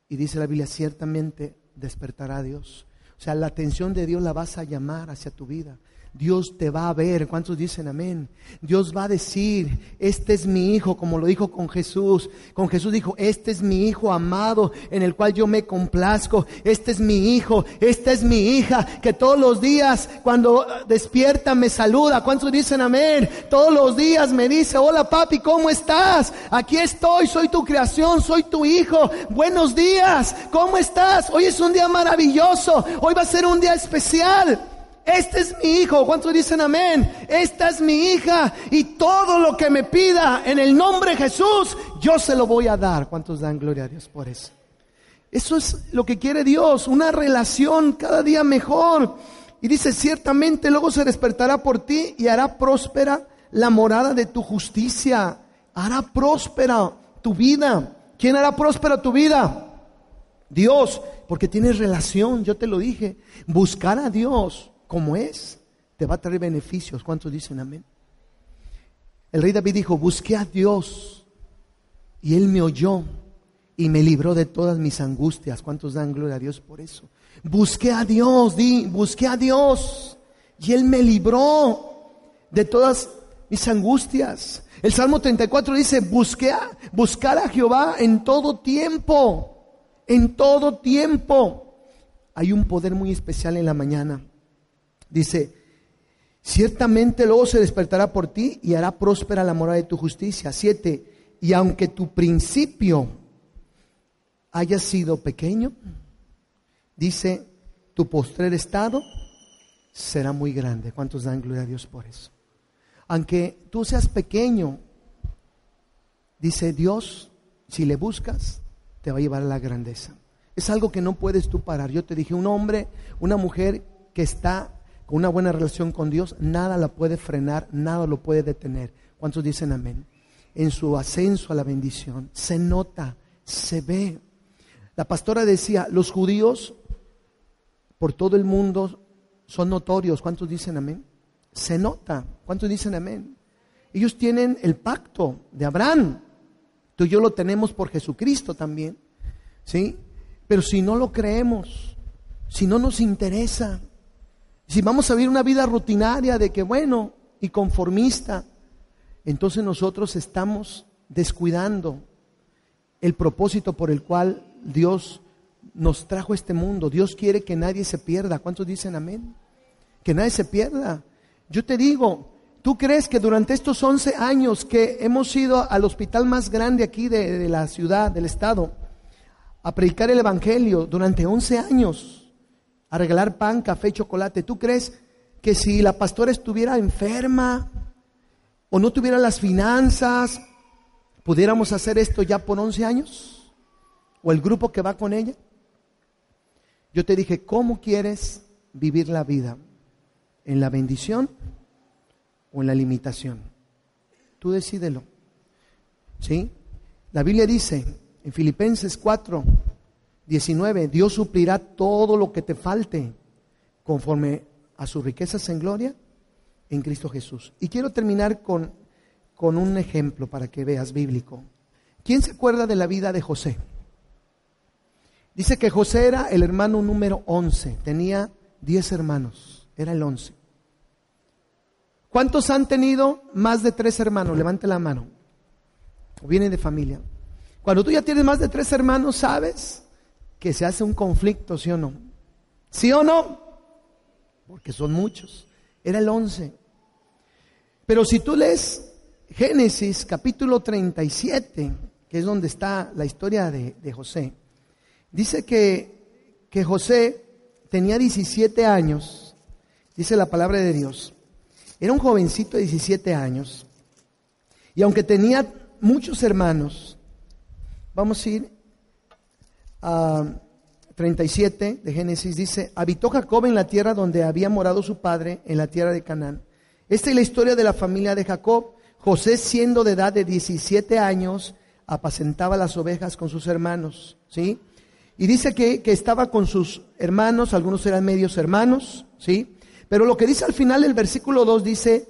Y dice la Biblia, ciertamente despertará a Dios. O sea, la atención de Dios la vas a llamar hacia tu vida. Dios te va a ver. ¿Cuántos dicen amén? Dios va a decir, este es mi hijo, como lo dijo con Jesús. Con Jesús dijo, este es mi hijo amado, en el cual yo me complazco. Este es mi hijo, esta es mi hija, que todos los días cuando despierta me saluda. ¿Cuántos dicen amén? Todos los días me dice, hola papi, ¿cómo estás? Aquí estoy, soy tu creación, soy tu hijo. Buenos días, ¿cómo estás? Hoy es un día maravilloso, hoy va a ser un día especial. Este es mi hijo, ¿cuántos dicen amén? Esta es mi hija, y todo lo que me pida en el nombre de Jesús, yo se lo voy a dar. ¿Cuántos dan gloria a Dios por eso? Eso es lo que quiere Dios, una relación cada día mejor. Y dice, ciertamente luego se despertará por ti y hará próspera la morada de tu justicia. Hará próspera tu vida. ¿Quién hará próspera tu vida? Dios, porque tienes relación, yo te lo dije. Buscar a Dios como es, te va a traer beneficios. ¿Cuántos dicen amén? El rey David dijo, busqué a Dios y Él me oyó y me libró de todas mis angustias. ¿Cuántos dan gloria a Dios por eso? Busqué a Dios, di, busqué a Dios y Él me libró de todas mis angustias. El Salmo treinta y cuatro dice, busqué a, buscar a Jehová en todo tiempo, en todo tiempo. Hay un poder muy especial en la mañana. Dice, ciertamente luego se despertará por ti y hará próspera la morada de tu justicia. Siete, y aunque tu principio haya sido pequeño, dice, tu postrer estado será muy grande. ¿Cuántos dan gloria a Dios por eso? Aunque tú seas pequeño, dice Dios, si le buscas, te va a llevar a la grandeza. Es algo que no puedes tú parar. Yo te dije, un hombre, una mujer que está... una buena relación con Dios, nada la puede frenar, nada lo puede detener. ¿Cuántos dicen amén? En su ascenso a la bendición, se nota, se ve. La pastora decía, los judíos por todo el mundo son notorios. ¿Cuántos dicen amén? Se nota. ¿Cuántos dicen amén? Ellos tienen el pacto de Abraham. Tú y yo lo tenemos por Jesucristo también, ¿sí? Pero si no lo creemos, si no nos interesa, si vamos a vivir una vida rutinaria de que bueno y conformista, entonces nosotros estamos descuidando el propósito por el cual Dios nos trajo a este mundo. Dios quiere que nadie se pierda. ¿Cuántos dicen amén? Que nadie se pierda. Yo te digo, ¿tú crees que durante estos once años que hemos ido al hospital más grande aquí de, de la ciudad, del estado, a predicar el evangelio durante once años? A regalar pan, café, chocolate. ¿Tú crees que si la pastora estuviera enferma o no tuviera las finanzas, pudiéramos hacer esto ya por once años? ¿O el grupo que va con ella? Yo te dije, ¿cómo quieres vivir la vida? ¿En la bendición o en la limitación? Tú decídelo, ¿sí? La Biblia dice en Filipenses cuatro diecinueve, Dios suplirá todo lo que te falte conforme a sus riquezas en gloria en Cristo Jesús. Y quiero terminar con, con un ejemplo para que veas bíblico. ¿Quién se acuerda de la vida de José? Dice que José era el hermano número once, tenía diez hermanos, era el once. ¿Cuántos han tenido más de tres hermanos? Levante la mano. O vienen de familia. Cuando tú ya tienes más de tres hermanos, ¿sabes? Que se hace un conflicto, ¿sí o no? ¿Sí o no? Porque son muchos. Era el once. Pero si tú lees Génesis capítulo treinta y siete, que es donde está la historia de, de José, dice que, que José tenía diecisiete años, dice la palabra de Dios. Era un jovencito de diecisiete años, y aunque tenía muchos hermanos, vamos a ir a treinta y siete de Génesis, dice: habitó Jacob en la tierra donde había morado su padre, en la tierra de Canaán. Esta es la historia de la familia de Jacob. José, siendo de edad de diecisiete años, apacentaba las ovejas con sus hermanos, ¿sí? Y dice que, que estaba con sus hermanos, algunos eran medios hermanos, ¿sí? Pero lo que dice al final del versículo dos dice: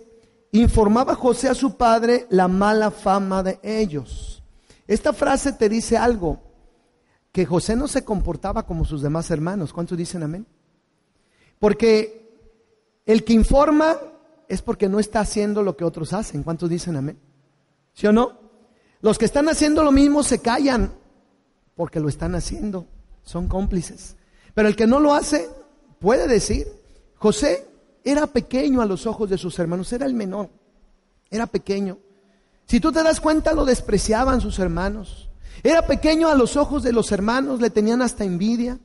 informaba José a su padre la mala fama de ellos. Esta frase te dice algo, que José no se comportaba como sus demás hermanos. ¿Cuántos dicen amén? Porque el que informa es porque no está haciendo lo que otros hacen. ¿Cuántos dicen amén? ¿Sí o no? Los que están haciendo lo mismo se callan porque lo están haciendo, son cómplices. Pero el que no lo hace puede decir. José era pequeño a los ojos de sus hermanos, era el menor, era pequeño. Si tú te das cuenta, lo despreciaban sus hermanos. Era pequeño a los ojos de los hermanos, le tenían hasta envidia.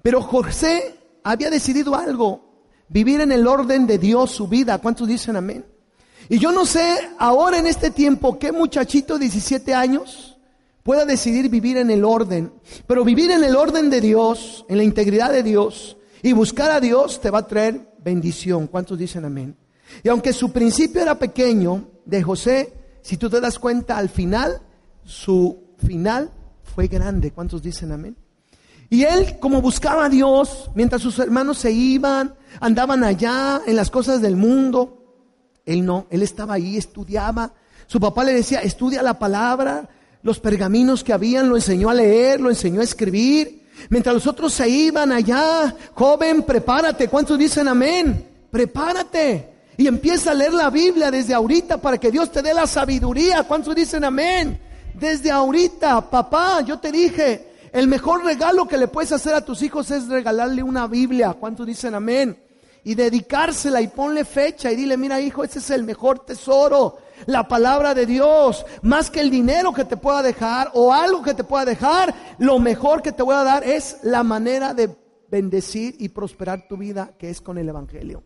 Pero José había decidido algo: vivir en el orden de Dios su vida. ¿Cuántos dicen amén? Y yo no sé ahora en este tiempo qué muchachito de diecisiete años pueda decidir vivir en el orden. Pero vivir en el orden de Dios, en la integridad de Dios, y buscar a Dios te va a traer bendición. ¿Cuántos dicen amén? Y aunque su principio era pequeño de José, si tú te das cuenta, al final, su final fue grande. ¿Cuántos dicen amén? Y él, como buscaba a Dios, mientras sus hermanos se iban, andaban allá en las cosas del mundo, él no, él estaba ahí, estudiaba. Su papá le decía: estudia la palabra. Los pergaminos que habían, lo enseñó a leer, lo enseñó a escribir. Mientras los otros se iban allá: joven, prepárate. ¿Cuántos dicen amén? Prepárate y empieza a leer la Biblia desde ahorita para que Dios te dé la sabiduría. ¿Cuántos dicen amén? Desde ahorita, papá, yo te dije, el mejor regalo que le puedes hacer a tus hijos es regalarle una Biblia. ¿Cuántos dicen amén? Y dedicársela, y ponle fecha y dile: mira, hijo, ese es el mejor tesoro, la palabra de Dios. Más que el dinero que te pueda dejar o algo que te pueda dejar, lo mejor que te voy a dar es la manera de bendecir y prosperar tu vida, que es con el evangelio.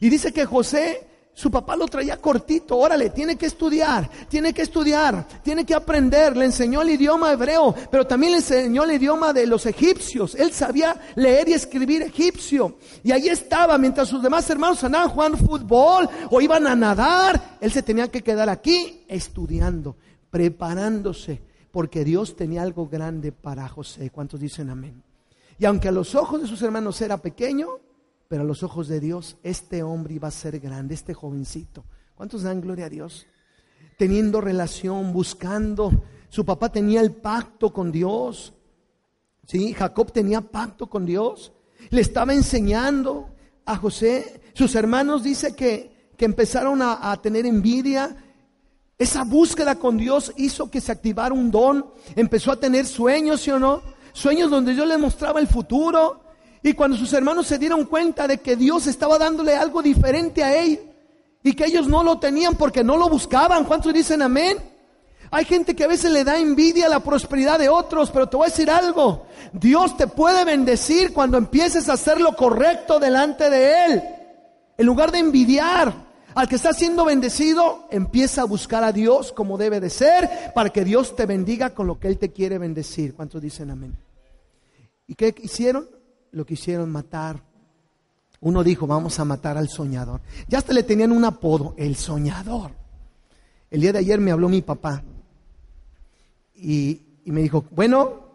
Y dice que José, su papá lo traía cortito: órale, tiene que estudiar, tiene que estudiar, tiene que aprender. Le enseñó el idioma hebreo, pero también le enseñó el idioma de los egipcios. Él sabía leer y escribir egipcio. Y ahí estaba, mientras sus demás hermanos andaban jugando fútbol o iban a nadar, él se tenía que quedar aquí estudiando, preparándose, porque Dios tenía algo grande para José. ¿Cuántos dicen amén? Y aunque a los ojos de sus hermanos era pequeño, pero a los ojos de Dios, este hombre iba a ser grande, este jovencito. ¿Cuántos dan gloria a Dios? Teniendo relación, buscando. Su papá tenía el pacto con Dios, ¿sí? Jacob tenía pacto con Dios. Le estaba enseñando a José. Sus hermanos dice que, que empezaron a, a tener envidia. Esa búsqueda con Dios hizo que se activara un don. Empezó a tener sueños, ¿sí o no? Sueños donde Dios le mostraba el futuro. Y cuando sus hermanos se dieron cuenta de que Dios estaba dándole algo diferente a él, y que ellos no lo tenían porque no lo buscaban. ¿Cuántos dicen amén? Hay gente que a veces le da envidia a la prosperidad de otros, pero te voy a decir algo: Dios te puede bendecir cuando empieces a hacer lo correcto delante de él. En lugar de envidiar al que está siendo bendecido, empieza a buscar a Dios como debe de ser, para que Dios te bendiga con lo que él te quiere bendecir. ¿Cuántos dicen amén? ¿Y qué hicieron? Lo quisieron matar. Uno dijo: vamos a matar al soñador. Ya hasta le tenían un apodo: el soñador. El día de ayer me habló mi papá y, y me dijo: bueno,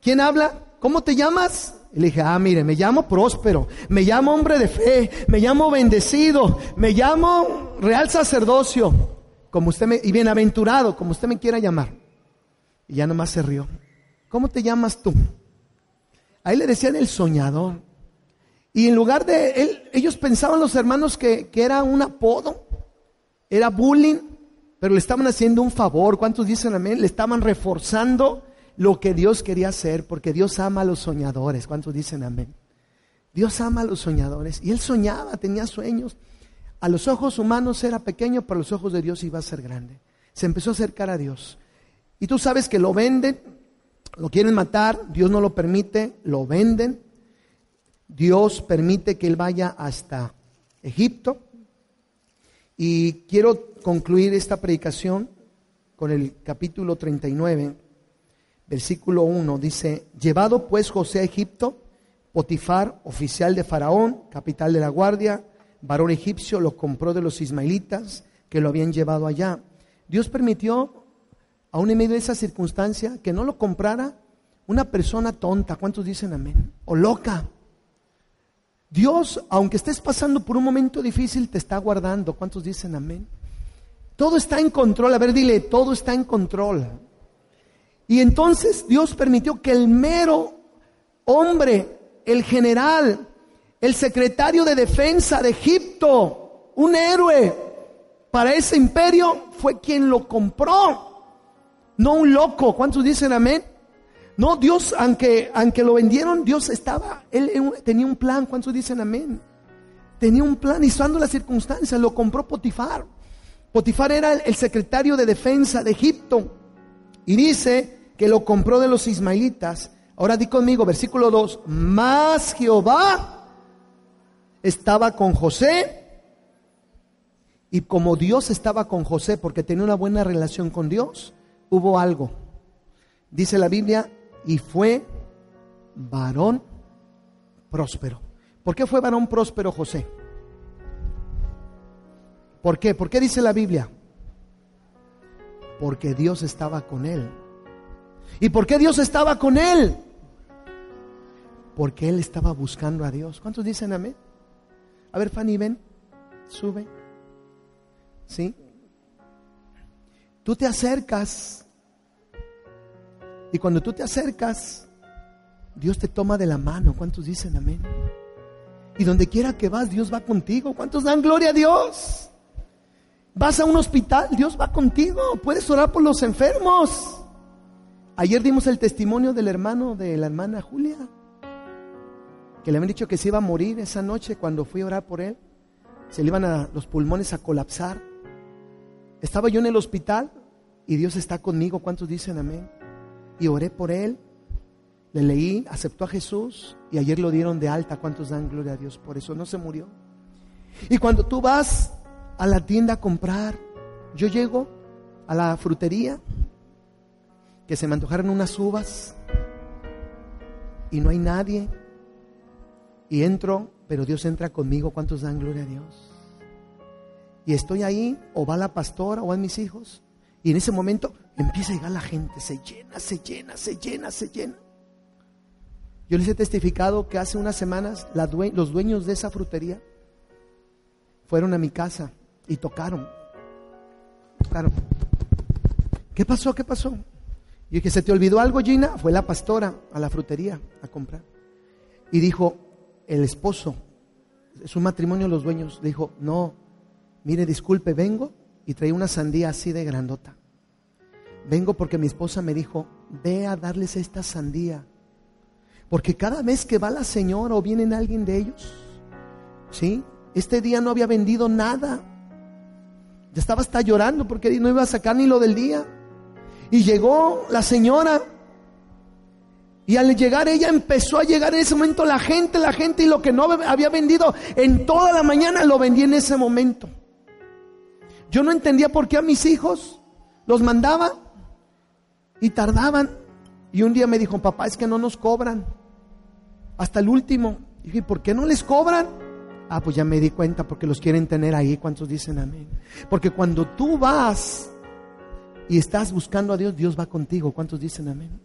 ¿quién habla? ¿Cómo te llamas? Y le dije: ah, mire, me llamo Próspero, me llamo hombre de fe, me llamo bendecido, me llamo real sacerdocio, como usted me, y bienaventurado, como usted me quiera llamar. Y ya nomás se rió. ¿Cómo te llamas tú? Ahí le decían el soñador. Y en lugar de él, ellos pensaban los hermanos que, que era un apodo, era bullying, pero le estaban haciendo un favor. ¿Cuántos dicen amén? Le estaban reforzando lo que Dios quería hacer, porque Dios ama a los soñadores. ¿Cuántos dicen amén? Dios ama a los soñadores. Y él soñaba, tenía sueños. A los ojos humanos era pequeño, pero a los ojos de Dios iba a ser grande. Se empezó a acercar a Dios. Y tú sabes que lo venden, lo quieren matar, Dios no lo permite, lo venden. Dios permite que él vaya hasta Egipto. Y quiero concluir esta predicación con el capítulo treinta y nueve, versículo uno. Dice: llevado pues José a Egipto, Potifar, oficial de Faraón, capital de la guardia, varón egipcio, lo compró de los ismaelitas que lo habían llevado allá. Dios permitió, aún en medio de esa circunstancia, que no lo comprara una persona tonta. ¿Cuántos dicen amén? O loca. Dios, aunque estés pasando por un momento difícil, te está guardando. ¿Cuántos dicen amén? Todo está en control. A ver, dile, todo está en control. Y entonces Dios permitió que el mero hombre, el general, el secretario de defensa de Egipto, un héroe para ese imperio, fue quien lo compró. No un loco. ¿Cuántos dicen amén? No, Dios, aunque, aunque lo vendieron, Dios estaba, él, él tenía un plan. ¿Cuántos dicen amén? Tenía un plan, y usando las circunstancias, lo compró Potifar. Potifar era el, el secretario de defensa de Egipto. Y dice que lo compró de los ismaelitas. Ahora di conmigo, versículo dos. Mas Jehová estaba con José. Y como Dios estaba con José, porque tenía una buena relación con Dios, hubo algo. Dice la Biblia: y fue varón próspero. ¿Por qué fue varón próspero José? ¿Por qué? ¿Por qué dice la Biblia? Porque Dios estaba con él. ¿Y por qué Dios estaba con él? Porque él estaba buscando a Dios. ¿Cuántos dicen amén? A ver, Fanny, ven, sube. ¿Sí? Tú te acercas, y cuando tú te acercas, Dios te toma de la mano. ¿Cuántos dicen amén? Y donde quiera que vas, Dios va contigo. ¿Cuántos dan gloria a Dios? Vas a un hospital, Dios va contigo. Puedes orar por los enfermos. Ayer dimos el testimonio del hermano de la hermana Julia, que le habían dicho que se iba a morir esa noche. Cuando fui a orar por él, se le iban a los pulmones a colapsar. Estaba yo en el hospital y Dios está conmigo. ¿Cuántos dicen amén? Y oré por él, le leí, aceptó a Jesús y ayer lo dieron de alta. ¿Cuántos dan gloria a Dios por eso? No se murió. Y cuando tú vas a la tienda a comprar, yo llego a la frutería, que se me antojaron unas uvas, y no hay nadie, y entro, pero Dios entra conmigo. ¿Cuántos dan gloria a Dios? Y estoy ahí, o va la pastora, o van mis hijos, y en ese momento empieza a llegar la gente, se llena, se llena, se llena, se llena. Yo les he testificado que hace unas semanas la due- los dueños de esa frutería fueron a mi casa y tocaron. Tocaron. ¿Qué pasó? ¿Qué pasó? Y que se te olvidó algo, Gina. Fue la pastora a la frutería a comprar. Y dijo, el esposo, es un matrimonio, los dueños, dijo, no, mire, disculpe, vengo y traía una sandía así de grandota. Vengo porque mi esposa me dijo, ve a darles esta sandía. Porque cada vez que va la señora o viene alguien de ellos, ¿sí? Este día no había vendido nada. Ya estaba hasta llorando porque no iba a sacar ni lo del día. Y llegó la señora, y al llegar ella empezó a llegar en ese momento la gente, la gente, y lo que no había vendido en toda la mañana lo vendí en ese momento. Yo no entendía por qué a mis hijos los mandaba y tardaban. Y un día me dijo, papá, es que no nos cobran hasta el último. Y dije, ¿por qué no les cobran? Ah, pues ya me di cuenta, porque los quieren tener ahí. ¿Cuántos dicen amén? Porque cuando tú vas y estás buscando a Dios, Dios va contigo. ¿Cuántos dicen amén?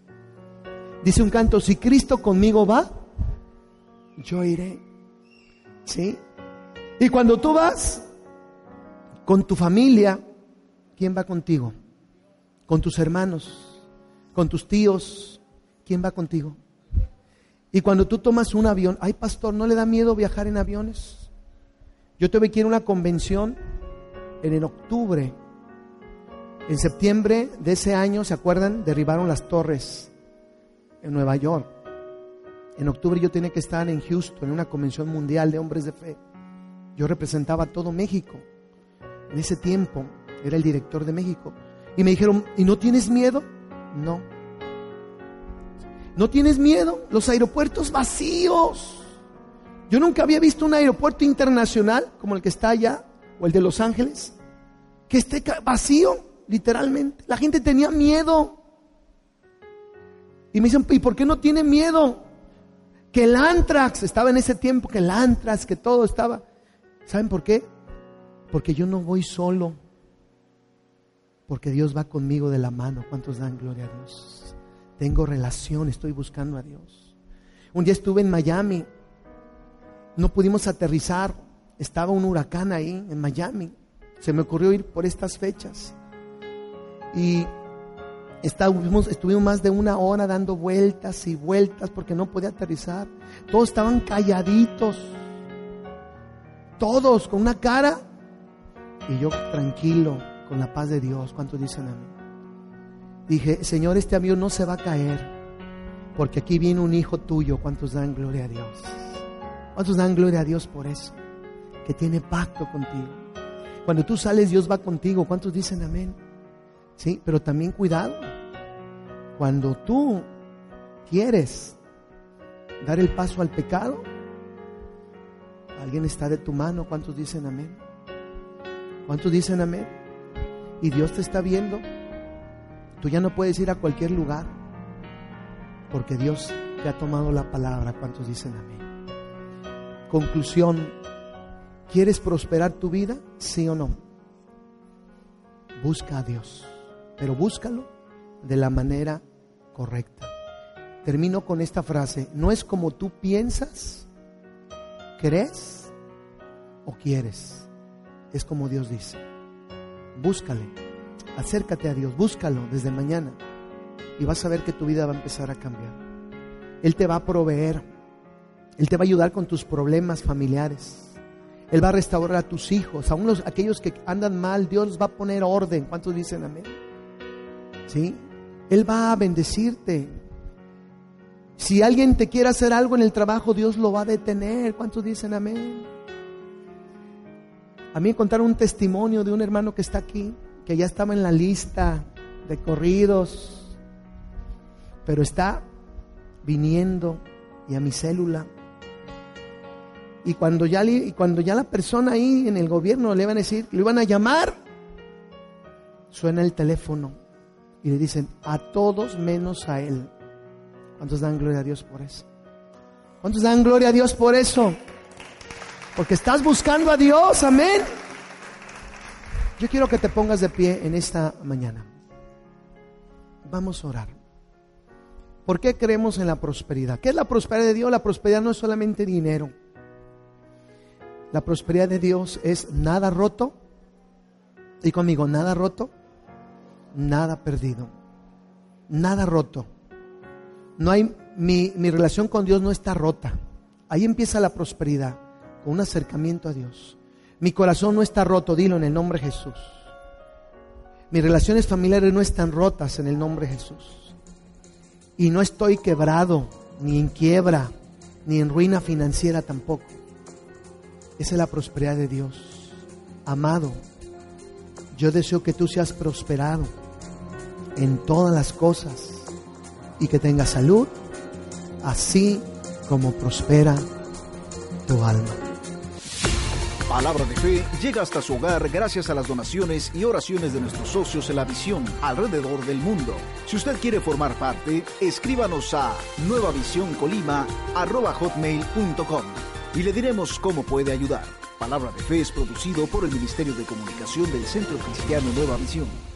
Dice un canto, si Cristo conmigo va, yo iré. ¿Sí? Y cuando tú vas con tu familia, ¿quién va contigo? Con tus hermanos, con tus tíos, ¿quién va contigo? Y cuando tú tomas un avión, ay pastor, ¿no le da miedo viajar en aviones? Yo tuve que ir a una convención en el octubre. En septiembre de ese año, ¿se acuerdan? Derribaron las torres en Nueva York. En octubre yo tenía que estar en Houston en una convención mundial de hombres de fe. Yo representaba todo México. En ese tiempo era el director de México. Y me dijeron, ¿y no tienes miedo? No. ¿No tienes miedo? Los aeropuertos vacíos. Yo nunca había visto un aeropuerto internacional como el que está allá, o el de Los Ángeles, que esté vacío, literalmente. La gente tenía miedo. Y me dicen, ¿y por qué no tiene miedo? Que el antrax, estaba en ese tiempo, que el antrax, que todo estaba. ¿Saben por qué? Porque yo no voy solo. Porque Dios va conmigo de la mano. ¿Cuántos dan gloria a Dios? Tengo relación, estoy buscando a Dios. Un día estuve en Miami. No pudimos aterrizar. Estaba un huracán ahí en Miami. Se me ocurrió ir por estas fechas. Y Estuvimos, estuvimos más de una hora dando vueltas y vueltas porque no podía aterrizar. Todos estaban calladitos, todos con una cara, y yo tranquilo, con la paz de Dios. ¿Cuántos dicen amén? Dije, Señor, este avión no se va a caer porque aquí viene un hijo tuyo. ¿Cuántos dan gloria a Dios? ¿Cuántos dan gloria a Dios por eso? Que tiene pacto contigo. Cuando tú sales, Dios va contigo. ¿Cuántos dicen amén? Sí, pero también cuidado. Cuando tú quieres dar el paso al pecado, alguien está de tu mano. ¿Cuántos dicen amén? ¿Cuántos dicen amén? Y Dios te está viendo. Tú ya no puedes ir a cualquier lugar porque Dios te ha tomado la palabra. ¿Cuántos dicen amén? Conclusión, ¿quieres prosperar tu vida? ¿Sí o no? Busca a Dios, pero búscalo de la manera correcta. Termino con esta frase: no es como tú piensas, crees o quieres, es como Dios dice. Búscale, acércate a Dios, búscalo desde mañana y vas a ver que tu vida va a empezar a cambiar. Él te va a proveer, Él te va a ayudar con tus problemas familiares, Él va a restaurar a tus hijos, aún los, aquellos que andan mal. Dios va a poner orden. ¿Cuántos dicen amén? ¿Sí? Él va a bendecirte. Si alguien te quiere hacer algo en el trabajo, Dios lo va a detener. ¿Cuántos dicen amén? A mí me contaron un testimonio de un hermano que está aquí, que ya estaba en la lista de corridos, pero está viniendo y a mi célula. Y cuando ya, y cuando ya la persona ahí en el gobierno le iban a decir, le iban a llamar, suena el teléfono. Y le dicen, a todos menos a él. ¿Cuántos dan gloria a Dios por eso? ¿Cuántos dan gloria a Dios por eso? Porque estás buscando a Dios, amén. Yo quiero que te pongas de pie en esta mañana. Vamos a orar. ¿Por qué creemos en la prosperidad? ¿Qué es la prosperidad de Dios? La prosperidad no es solamente dinero. La prosperidad de Dios es nada roto. Y conmigo, nada roto, nada perdido, nada roto. No hay, mi, mi relación con Dios no está rota. Ahí empieza la prosperidad, con un acercamiento a Dios. Mi corazón no está roto, dilo en el nombre de Jesús. Mis relaciones familiares no están rotas en el nombre de Jesús. Y no estoy quebrado, ni en quiebra, ni en ruina financiera tampoco. Esa es la prosperidad de Dios. Amado, yo deseo que tú seas prosperado en todas las cosas y que tengas salud, así como prospera tu alma. Palabra de Fe llega hasta su hogar gracias a las donaciones y oraciones de nuestros socios en la visión alrededor del mundo. Si usted quiere formar parte, escríbanos a nueva visión colima arroba hotmail punto com y le diremos cómo puede ayudar. Palabra de Fe es producido por el Ministerio de Comunicación del Centro Cristiano Nueva Visión.